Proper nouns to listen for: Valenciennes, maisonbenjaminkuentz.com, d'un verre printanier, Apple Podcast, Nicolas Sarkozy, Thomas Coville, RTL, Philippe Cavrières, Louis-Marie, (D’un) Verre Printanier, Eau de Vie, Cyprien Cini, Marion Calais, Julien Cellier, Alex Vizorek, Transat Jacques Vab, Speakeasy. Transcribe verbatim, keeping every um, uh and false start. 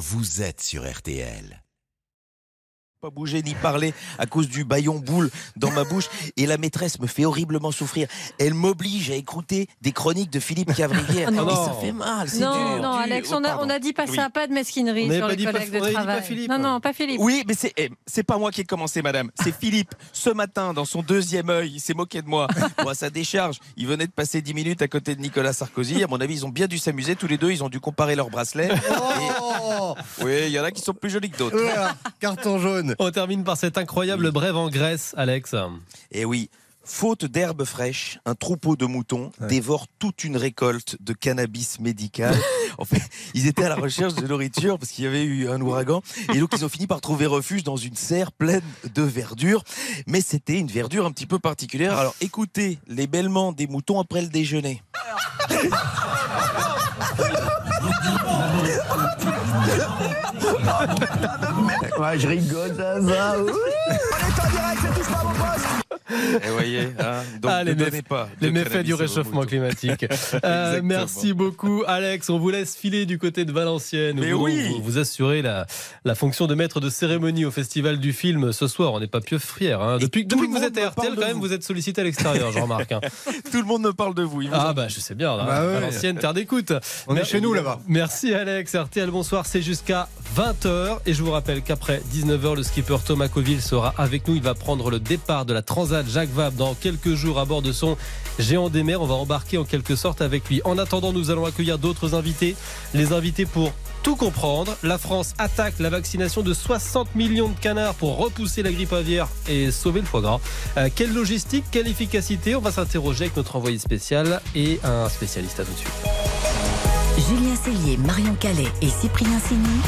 vous êtes sur R T L. Pas bouger ni parler à cause du baillon boule dans ma bouche, et la maîtresse me fait horriblement souffrir. Elle m'oblige à écouter des chroniques de Philippe Cavrières. Non, ça fait mal, c'est non, dur. Non, non, Alex, on a, on a dit pas oui. ça, pas de mesquinerie on sur les collègues de travail. Non, non, pas Philippe. Oui, mais c'est c'est pas moi qui ai commencé, madame. C'est Philippe. Ce matin, dans son deuxième œil, il s'est moqué de moi. Bon, à sa décharge, il venait de passer dix minutes à côté de Nicolas Sarkozy. À mon avis, ils ont bien dû s'amuser tous les deux. Ils ont dû comparer leurs bracelets. Oh et... Oui, il y en a qui sont plus jolis que d'autres. Voilà, carton jaune. On termine par cette incroyable oui. brève en Grèce, Alex. Eh oui, faute d'herbe fraîche, un troupeau de moutons ouais. dévore toute une récolte de cannabis médical. En fait, ils étaient à la recherche de nourriture parce qu'il y avait eu un ouragan. Et donc, ils ont fini par trouver refuge dans une serre pleine de verdure. Mais c'était une verdure un petit peu particulière. Alors, écoutez les bêlements des moutons après le déjeuner. Ouais, je rigole, ça, ça. On est en direct, ça touche pas à vos postes. Et voyez, hein, donc ah, ne donnez pas. Les méfaits du réchauffement climatique. euh, merci beaucoup, Alex. On vous laisse filer du côté de Valenciennes. Mais vous, oui. vous, vous assurez la, la fonction de maître de cérémonie au Festival du film ce soir. On n'est pas Pieuf-Frière. Hein. Depuis, depuis que vous êtes à R T L, quand même, vous. vous êtes sollicité à l'extérieur, je remarque. Hein. Tout le monde me parle de vous. Ah, ont... bah, je sais bien. Là, bah, ouais. Valenciennes, terre d'écoute. On Mer- est chez nous, là-bas. Merci, Alex. R T L, bonsoir. C'est jusqu'à vingt heures. Et je vous rappelle qu'après dix-neuf heures, le skipper Thomas Coville sera avec nous. Il va prendre le départ de la Transat Jacques Vab dans quelques jours à bord de son géant des mers. On va embarquer en quelque sorte avec lui. En attendant, nous allons accueillir d'autres invités. Les invités pour tout comprendre. La France attaque la vaccination de soixante millions de canards pour repousser la grippe aviaire et sauver le foie gras. Euh, quelle logistique, quelle efficacité? On va s'interroger avec notre envoyé spécial et un spécialiste. À tout de suite. Julien Cellier, Marion Calais et Cyprien Cini.